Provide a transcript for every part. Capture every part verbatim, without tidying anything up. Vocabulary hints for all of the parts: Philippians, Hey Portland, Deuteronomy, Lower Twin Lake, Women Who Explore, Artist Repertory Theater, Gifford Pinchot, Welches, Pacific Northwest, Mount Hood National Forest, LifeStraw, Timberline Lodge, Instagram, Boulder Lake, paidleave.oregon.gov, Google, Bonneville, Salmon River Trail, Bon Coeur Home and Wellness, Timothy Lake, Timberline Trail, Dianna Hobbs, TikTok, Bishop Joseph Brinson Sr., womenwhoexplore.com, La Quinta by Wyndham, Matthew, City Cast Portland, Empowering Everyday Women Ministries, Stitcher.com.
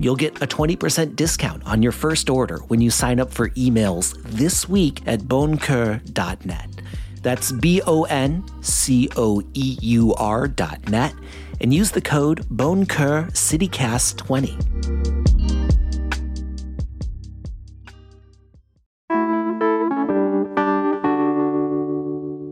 You'll get a twenty percent discount on your first order when you sign up for emails this week at boncoeur dot net. That's B O N C O E U R dot net. And use the code boncoeur city cast twenty.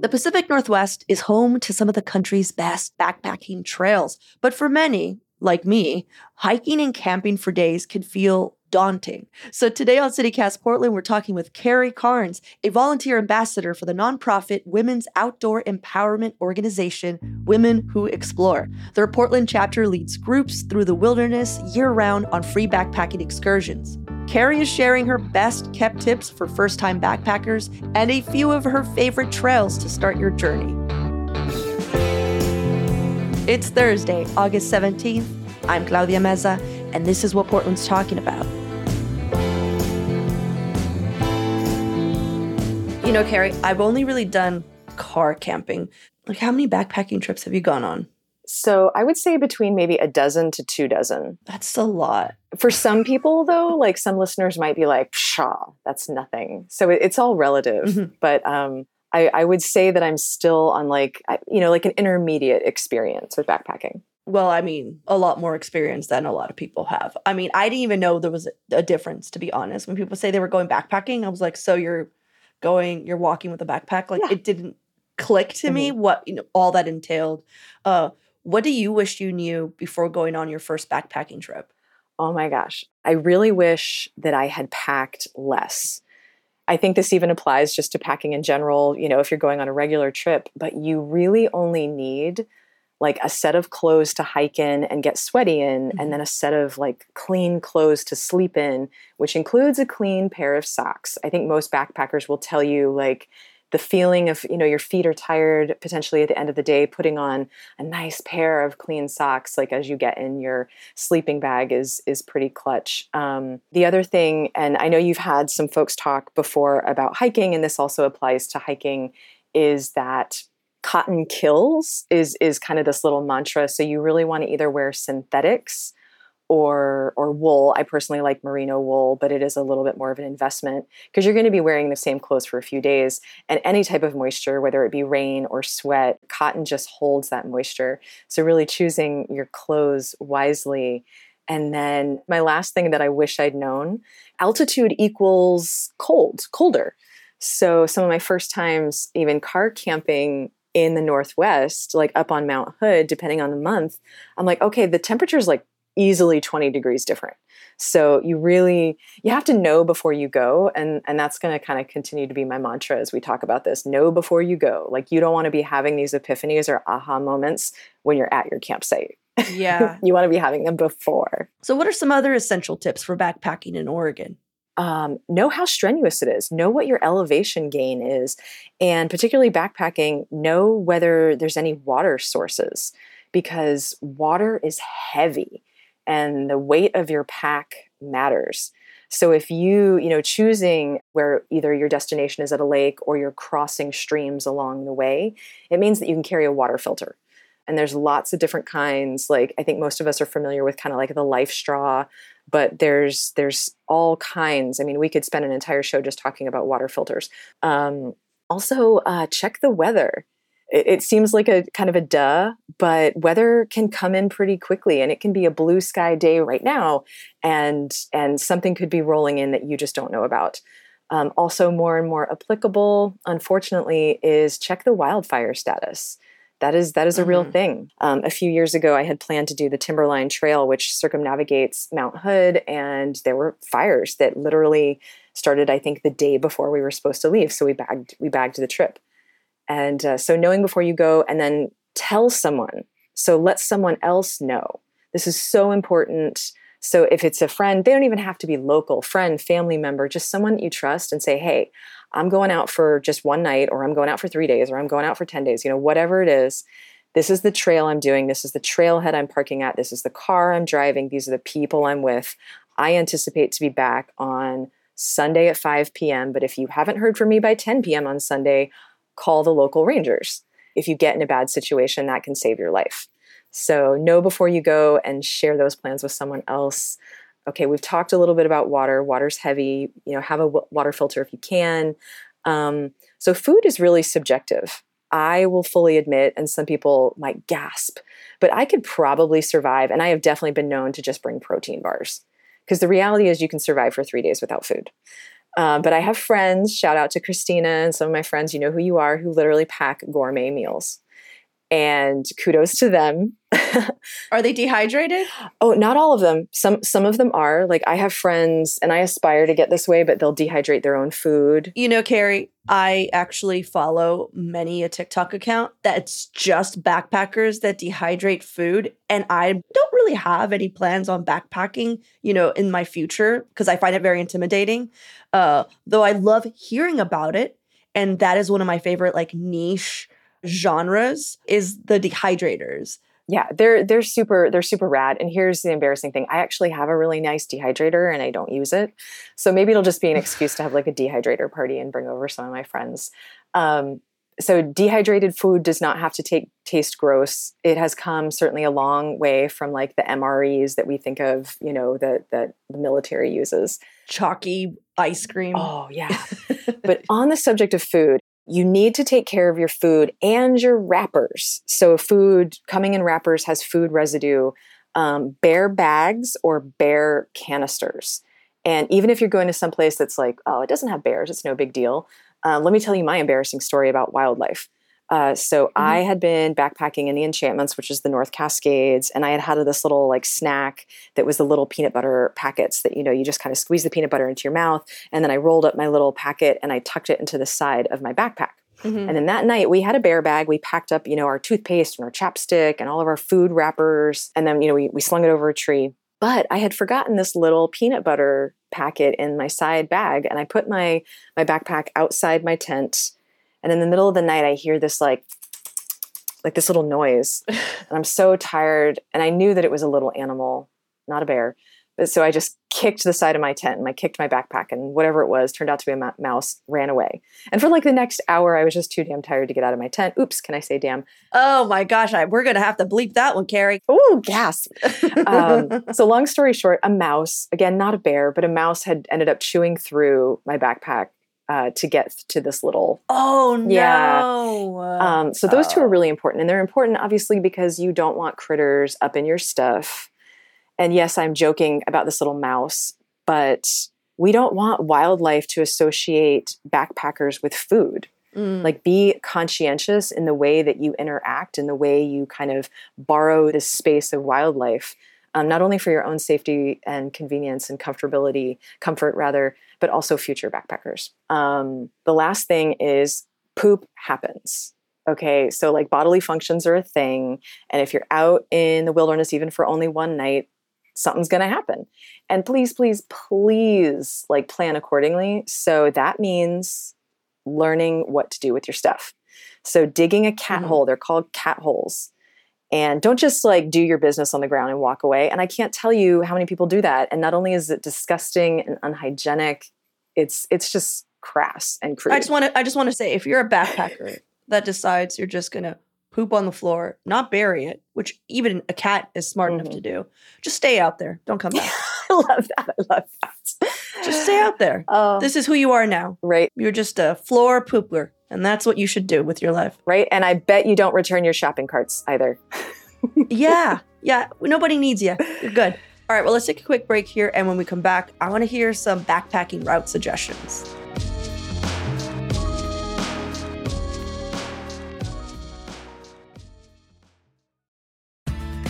The Pacific Northwest is home to some of the country's best backpacking trails, but for many, like me, hiking and camping for days can feel daunting. So today on CityCast Portland, we're talking with Karrie Carnes, a volunteer ambassador for the nonprofit women's outdoor empowerment organization, Women Who Explore. Their Portland chapter leads groups through the wilderness year-round on free backpacking excursions. Karrie is sharing her best-kept tips for first-time backpackers and a few of her favorite trails to start your journey. It's Thursday, August seventeenth. I'm Claudia Meza, and this is what Portland's talking about. You know, Karrie, I've only really done car camping. Like, how many backpacking trips have you gone on? So I would say between maybe a dozen to two dozen. That's a lot. For some people, though, like some listeners might be like, pshaw, that's nothing. So it's all relative. Mm-hmm. But, um, I, I would say that I'm still on like, you know, like an intermediate experience with backpacking. Well, I mean, a lot more experience than a lot of people have. I mean, I didn't even know there was a difference, to be honest. When people say they were going backpacking, I was like, so you're going, you're walking with a backpack? Like, yeah. It didn't click to mm-hmm. me what, you know, all that entailed. Uh, what do you wish you knew before going on your first backpacking trip? Oh my gosh. I really wish that I had packed less. I think this even applies just to packing in general, you know, if you're going on a regular trip, but you really only need like a set of clothes to hike in and get sweaty in, mm-hmm. and then a set of like clean clothes to sleep in, which includes a clean pair of socks. I think most backpackers will tell you like the feeling of, you know, your feet are tired potentially at the end of the day, putting on a nice pair of clean socks, like as you get in your sleeping bag is, is pretty clutch. Um, the other thing, and I know you've had some folks talk before about hiking, and this also applies to hiking, is that cotton kills is, is kind of this little mantra. So you really want to either wear synthetics or or wool. I personally like merino wool, but it is a little bit more of an investment because you're going to be wearing the same clothes for a few days, and any type of moisture, whether it be rain or sweat, cotton just holds that moisture. So really choosing your clothes wisely. And then my last thing that I wish I'd known, altitude equals cold, colder. So some of my first times even car camping in the Northwest, like up on Mount Hood, depending on the month, I'm like, okay, the temperature is like easily twenty degrees different. So you really, you have to know before you go. And, and that's going to kind of continue to be my mantra as we talk about this. Know before you go. Like, you don't want to be having these epiphanies or aha moments when you're at your campsite. Yeah. You want to be having them before. So what are some other essential tips for backpacking in Oregon? Um, know how strenuous it is. Know what your elevation gain is. And particularly backpacking, know whether there's any water sources, because water is heavy. And the weight of your pack matters. So if you, you know, choosing where either your destination is at a lake or you're crossing streams along the way, it means that you can carry a water filter. And there's lots of different kinds. Like, I think most of us are familiar with kind of like the LifeStraw, but there's there's all kinds. I mean, we could spend an entire show just talking about water filters. Um, also, uh, check the weather. It seems like a kind of a duh, but weather can come in pretty quickly, and it can be a blue sky day right now, and and something could be rolling in that you just don't know about. Um, also, more and more applicable, unfortunately, is check the wildfire status. That is that is a mm-hmm. real thing. Um, a few years ago, I had planned to do the Timberline Trail, which circumnavigates Mount Hood, and there were fires that literally started, I think, the day before we were supposed to leave. So we bagged we bagged the trip. And uh, so knowing before you go, and then tell someone. So let someone else know. This is so important. So if it's a friend, they don't even have to be local, friend, family member, just someone that you trust and say, hey, I'm going out for just one night, or I'm going out for three days, or I'm going out for ten days, you know, whatever it is. This is the trail I'm doing. This is the trailhead I'm parking at. This is the car I'm driving. These are the people I'm with. I anticipate to be back on Sunday at five p.m. But if you haven't heard from me by ten p.m. on Sunday, call the local rangers. If you get in a bad situation, that can save your life. So know before you go and share those plans with someone else. Okay, we've talked a little bit about water. Water's heavy. You know, have a w- water filter if you can. Um, so food is really subjective. I will fully admit, and some people might gasp, but I could probably survive. And I have definitely been known to just bring protein bars, because the reality is you can survive for three days without food. Uh, but I have friends, shout out to Christina and some of my friends, you know who you are, who literally pack gourmet meals. And kudos to them. Are they dehydrated? Oh, not all of them. Some some of them are. Like, I have friends, and I aspire to get this way, but they'll dehydrate their own food. You know, Karrie, I actually follow many a TikTok account that's just backpackers that dehydrate food. And I don't really have any plans on backpacking, you know, in my future, because I find it very intimidating. Uh, though I love hearing about it. And that is one of my favorite, like, niche genres is the dehydrators. Yeah, they're they're super they're super rad. And here's the embarrassing thing. I actually have a really nice dehydrator and I don't use it. So maybe it'll just be an excuse to have like a dehydrator party and bring over some of my friends. Um, so dehydrated food does not have to take, taste gross. It has come certainly a long way from like the M R Es that we think of, you know, that that the military uses. Chalky ice cream. Oh, yeah. But on the subject of food, you need to take care of your food and your wrappers. So food coming in wrappers has food residue, um, bare bags or bare canisters. And even if you're going to someplace that's like, oh, it doesn't have bears, it's no big deal. Uh, let me tell you my embarrassing story about wildlife. Uh, so mm-hmm. I had been backpacking in the Enchantments, which is the North Cascades. And I had had this little like snack that was the little peanut butter packets that, you know, you just kind of squeeze the peanut butter into your mouth. And then I rolled up my little packet and I tucked it into the side of my backpack. Mm-hmm. And then that night we had a bear bag. We packed up, you know, our toothpaste and our chapstick and all of our food wrappers. And then, you know, we, we slung it over a tree. But I had forgotten this little peanut butter packet in my side bag. And I put my, my backpack outside my tent. And in the middle of the night, I hear this like, like this little noise, and I'm so tired. And I knew that it was a little animal, not a bear. But so I just kicked the side of my tent and I kicked my backpack, and whatever it was turned out to be a mouse, ran away. And for like the next hour, I was just too damn tired to get out of my tent. Oops, can I say damn? Oh my gosh, I, we're going to have to bleep that one, Karrie. Ooh, gasp. um, so long story short, a mouse, again, not a bear, but a mouse had ended up chewing through my backpack. Uh, to get to this little. Oh, no. Yeah. Um, so those oh. two are really important. And they're important, obviously, because you don't want critters up in your stuff. And yes, I'm joking about this little mouse, but we don't want wildlife to associate backpackers with food. Mm. Like, be conscientious in the way that you interact, in the way you kind of borrow this space of wildlife. Um, not only for your own safety and convenience and comfortability, comfort rather, but also future backpackers. Um, the last thing is poop happens. Okay. So like bodily functions are a thing. And if you're out in the wilderness, even for only one night, something's going to happen. And please, please, please like plan accordingly. So that means learning what to do with your stuff. So digging a cat mm-hmm. hole, they're called cat holes. And don't just like do your business on the ground and walk away. And I can't tell you how many people do that. And not only is it disgusting and unhygienic, it's it's just crass and crude. I just want to I just want to say, if you're a backpacker that decides you're just gonna poop on the floor, not bury it, which even a cat is smart mm-hmm. enough to do, just stay out there. Don't come back. I love that. I love that. Just stay out there. Oh, this is who you are now. Right. You're just a floor pooper. And that's what you should do with your life. Right. And I bet you don't return your shopping carts either. yeah. Yeah. Nobody needs you. You're good. All right. Well, let's take a quick break here. And when we come back, I want to hear some backpacking route suggestions.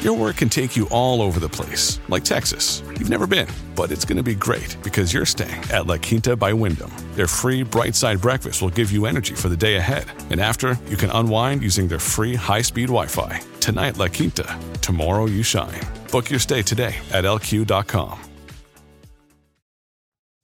Your work can take you all over the place, like Texas. You've never been, but it's going to be great because you're staying at La Quinta by Wyndham. Their free Bright Side breakfast will give you energy for the day ahead. And after, you can unwind using their free high-speed Wi-Fi. Tonight, La Quinta. Tomorrow, you shine. Book your stay today at L Q dot com.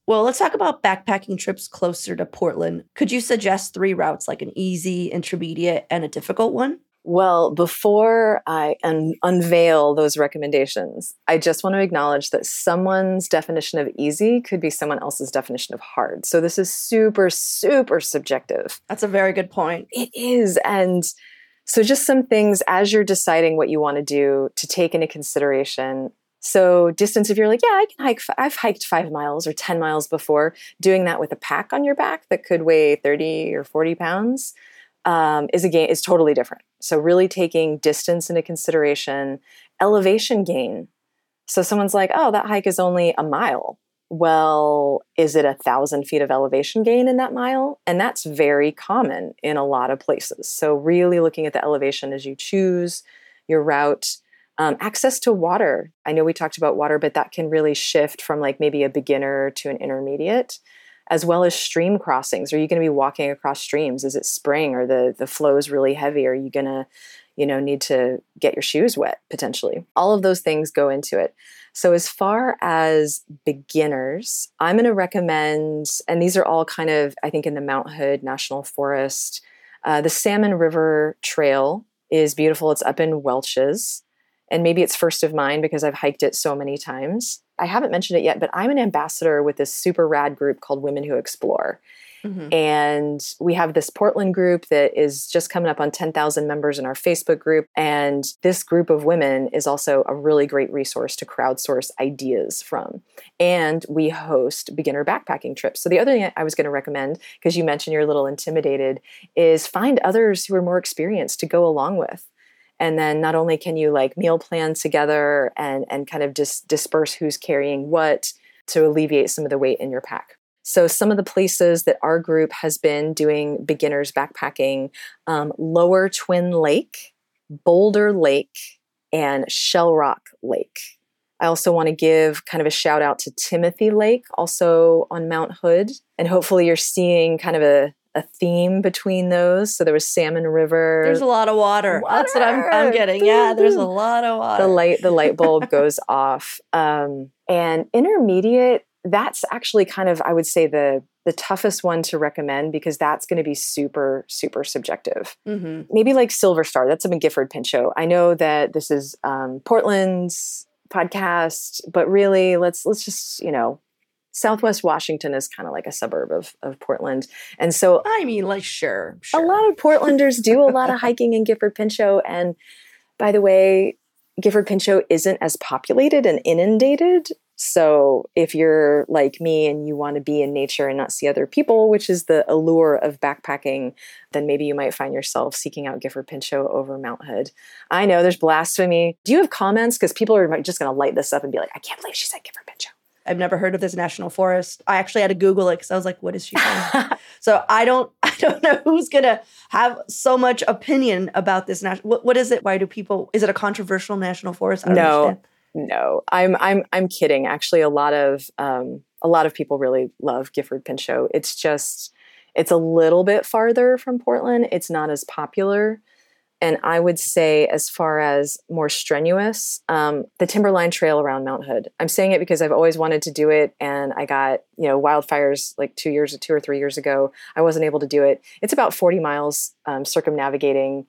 Well, let's talk about backpacking trips closer to Portland. Could you suggest three routes, like an easy, intermediate, and a difficult one? Well, before I un- unveil those recommendations, I just want to acknowledge that someone's definition of easy could be someone else's definition of hard. So this is super, super subjective. That's a very good point. It is. And so just some things as you're deciding what you want to do to take into consideration. So distance, if you're like, yeah, I can hike, I've hiked five miles or ten miles before, doing that with a pack on your back that could weigh thirty or forty pounds um, is a gain, is totally different. So really taking distance into consideration, elevation gain. So someone's like, oh, that hike is only a mile. Well, is it a thousand feet of elevation gain in that mile? And that's very common in a lot of places. So really looking at the elevation as you choose your route. Um, access to water. I know we talked about water, but that can really shift from like maybe a beginner to an intermediate, as well as stream crossings. Are you going to be walking across streams? Is it spring? Are the, the flows really heavy? Are you going to, you know, need to get your shoes wet potentially? All of those things go into it. So as far as beginners, I'm going to recommend, and these are all kind of, I think in the Mount Hood National Forest, uh, the Salmon River Trail is beautiful. It's up in Welches. And maybe it's first of mine because I've hiked it so many times. I haven't mentioned it yet, but I'm an ambassador with this super rad group called Women Who Explore. Mm-hmm. And we have this Portland group that is just coming up on ten thousand members in our Facebook group. And this group of women is also a really great resource to crowdsource ideas from. And we host beginner backpacking trips. So the other thing I was going to recommend, because you mentioned you're a little intimidated, is find others who are more experienced to go along with. And then not only can you like meal plan together and and kind of just dis- disperse who's carrying what to alleviate some of the weight in your pack. So some of the places that our group has been doing beginners backpacking, um, Lower Twin Lake, Boulder Lake, and Shell Rock Lake. I also want to give kind of a shout out to Timothy Lake, also on Mount Hood. And hopefully you're seeing kind of a a theme between those. So there was Salmon River. There's a lot of water. water. That's what I'm, I'm getting. Yeah, there's a lot of water. The light, the light bulb goes off. Um, and intermediate, that's actually kind of, I would say, the the toughest one to recommend because that's going to be super, super subjective. Mm-hmm. Maybe like Silver Star. That's up in Gifford Pinchot. I know that this is um, Portland's podcast, but really let's let's just, you know, Southwest Washington is kind of like a suburb of, of Portland. And so, I mean, like, sure, sure. A lot of Portlanders do a lot of hiking in Gifford Pinchot. And by the way, Gifford Pinchot isn't as populated and inundated. So if you're like me and you want to be in nature and not see other people, which is the allure of backpacking, then maybe you might find yourself seeking out Gifford Pinchot over Mount Hood. I know there's blasphemy. Do you have comments? Because people are just going to light this up and be like, I can't believe she said Gifford Pinchot. I've never heard of this national forest. I actually had to Google it because I was like, what is she saying? So I don't I don't know who's going to have so much opinion about this. Nat- what, what is it? Why do people, is it a controversial national forest? I don't no, understand. no, I'm, I'm, I'm kidding. Actually, a lot of, um, a lot of people really love Gifford Pinchot. It's just, it's a little bit farther from Portland. It's not as popular. And I would say as far as more strenuous, um, the Timberline Trail around Mount Hood. I'm saying it because I've always wanted to do it. And I got, you know, wildfires like two years or two or three years ago. I wasn't able to do it. It's about forty miles um, circumnavigating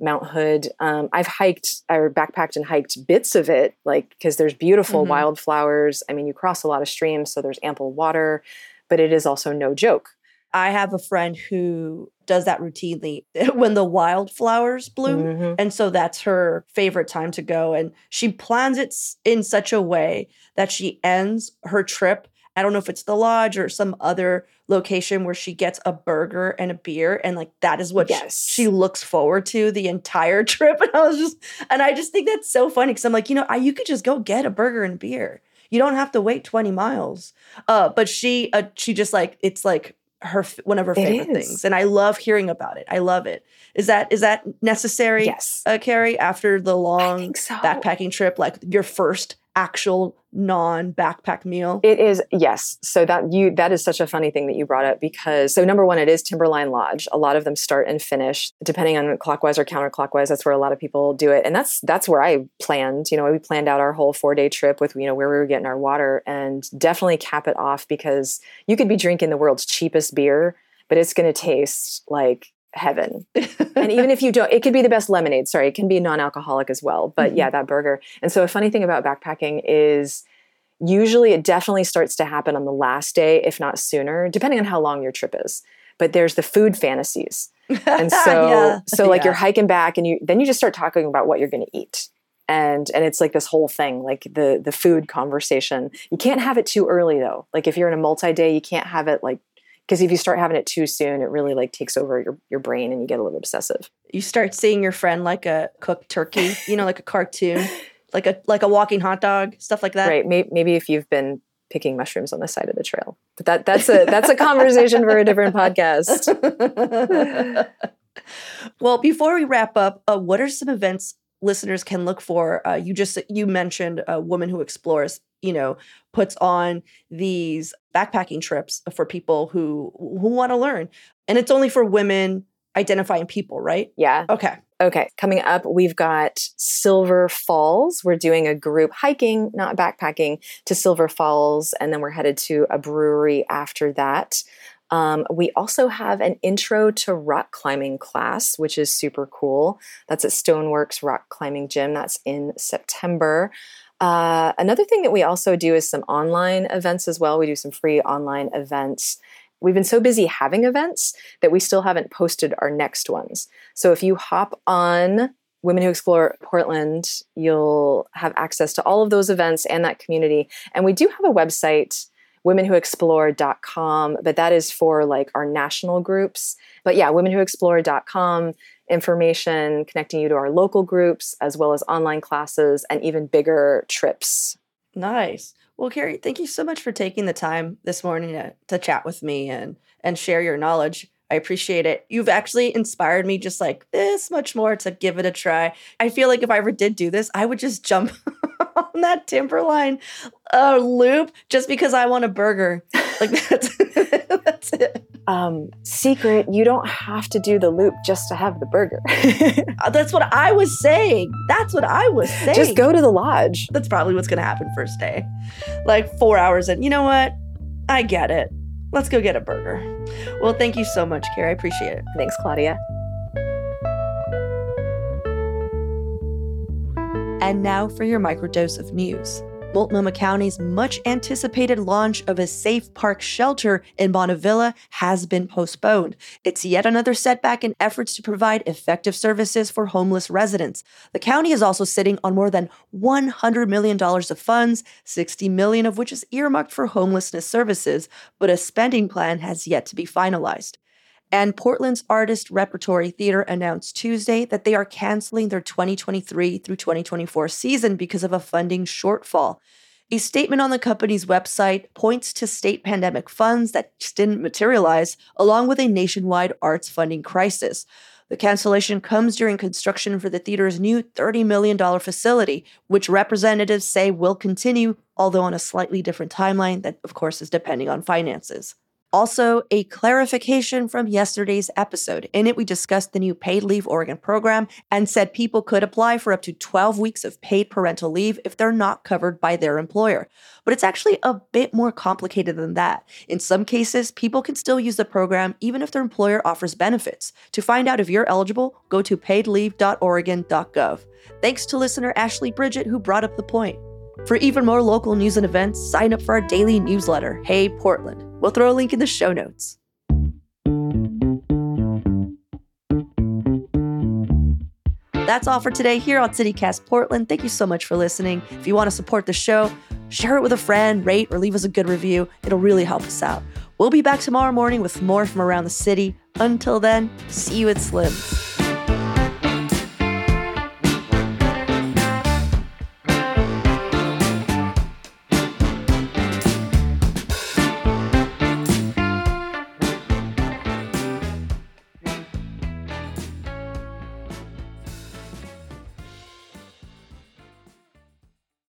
Mount Hood. Um, I've hiked or backpacked and hiked bits of it, like, because there's beautiful mm-hmm. wildflowers. I mean, you cross a lot of streams, so there's ample water, but it is also no joke. I have a friend who does that routinely when the wildflowers bloom. Mm-hmm. And so that's her favorite time to go. And she plans it in such a way that she ends her trip. I don't know if it's the lodge or some other location where she gets a burger and a beer. And like, that is what yes. she, she looks forward to the entire trip. And I was just, and I just think that's so funny. Cause I'm like, you know, I, you could just go get a burger and beer. You don't have to wait twenty miles. Uh, but she, uh, she just like, it's like her, one of her favorite things. And I love hearing about it. I love it. Is that, is that necessary? Yes. Uh, Karrie, after the long so. backpacking trip, like your first actual non-backpack meal? It is. Yes. So that you, that is such a funny thing that you brought up because, so number one, it is Timberline Lodge. A lot of them start and finish depending on clockwise or counterclockwise. That's where a lot of people do it. And that's, that's where I planned, you know, we planned out our whole four day trip with, you know, where we were getting our water and definitely cap it off because you could be drinking the world's cheapest beer, but it's going to taste like heaven. And even if you don't, it could be the best lemonade. Sorry. It can be non-alcoholic as well, but mm-hmm. yeah, that burger. And so a funny thing about backpacking is usually it definitely starts to happen on the last day, if not sooner, depending on how long your trip is, but there's the food fantasies. And so, yeah. so like yeah. you're hiking back and you, then you just start talking about what you're going to eat. And, and it's like this whole thing, like the, the food conversation, you can't have it too early though. Like if you're in a multi-day, you can't have it like, because if you start having it too soon, it really like takes over your, your brain and you get a little obsessive. You start seeing your friend like a cooked turkey, you know, like a cartoon, like a like a walking hot dog, stuff like that. Right. Maybe, maybe if you've been picking mushrooms on the side of the trail, but that that's a that's a conversation for a different podcast. Well, before we wrap up, uh, what are some events listeners can look for? Uh, you just you mentioned a Woman Who Explores. You know, puts on these backpacking trips for people who who want to learn. And it's only for women identifying people, right? Yeah. Okay. Okay. Coming up, we've got Silver Falls. We're doing a group hiking, not backpacking, to Silver Falls. And then we're headed to a brewery after that. Um, we also have an intro to rock climbing class, which is super cool. That's at Stoneworks Rock Climbing Gym. That's in September. Uh, another thing that we also do is some online events as well. We do some free online events. We've been so busy having events that we still haven't posted our next ones. So if you hop on Women Who Explore Portland, you'll have access to all of those events and that community. And we do have a website, women who explore dot com, but that is for like our national groups. But yeah, women who explore dot com, information connecting you to our local groups as well as online classes and even bigger trips. Nice. Well, Karrie, thank you so much for taking the time this morning to, to chat with me and, and share your knowledge. I appreciate it. You've actually inspired me just like this much more to give it a try. I feel like if I ever did do this, I would just jump on that Timberline uh, loop just because I want a burger. Like that's, that's it. Um, secret, you don't have to do the loop just to have the burger. That's what I was saying. That's what I was saying. Just go to the lodge. That's probably what's going to happen first day. Like four hours in. You know what? I get it. Let's go get a burger. Well, thank you so much, Karrie. I appreciate it. Thanks, Claudia. And now for your microdose of news. Multnomah County's much-anticipated launch of a safe park shelter in Bonneville has been postponed. It's yet another setback in efforts to provide effective services for homeless residents. The county is also sitting on more than one hundred million dollars of funds, sixty million dollars of which is earmarked for homelessness services, but a spending plan has yet to be finalized. And Portland's Artist Repertory Theater announced Tuesday that they are canceling their twenty twenty-three through twenty twenty-four season because of a funding shortfall. A statement on the company's website points to state pandemic funds that didn't materialize, along with a nationwide arts funding crisis. The cancellation comes during construction for the theater's new thirty million dollars facility, which representatives say will continue, although on a slightly different timeline that, of course, is depending on finances. Also, a clarification from yesterday's episode. In it, we discussed the new Paid Leave Oregon program and said people could apply for up to twelve weeks of paid parental leave if they're not covered by their employer. But it's actually a bit more complicated than that. In some cases, people can still use the program even if their employer offers benefits. To find out if you're eligible, go to paid leave dot oregon dot gov. Thanks to listener Ashley Bridget, who brought up the point. For even more local news and events, sign up for our daily newsletter, Hey Portland. We'll throw a link in the show notes. That's all for today here on City Cast Portland. Thank you so much for listening. If you want to support the show, share it with a friend, rate, or leave us a good review. It'll really help us out. We'll be back tomorrow morning with more from around the city. Until then, see you at Slim's.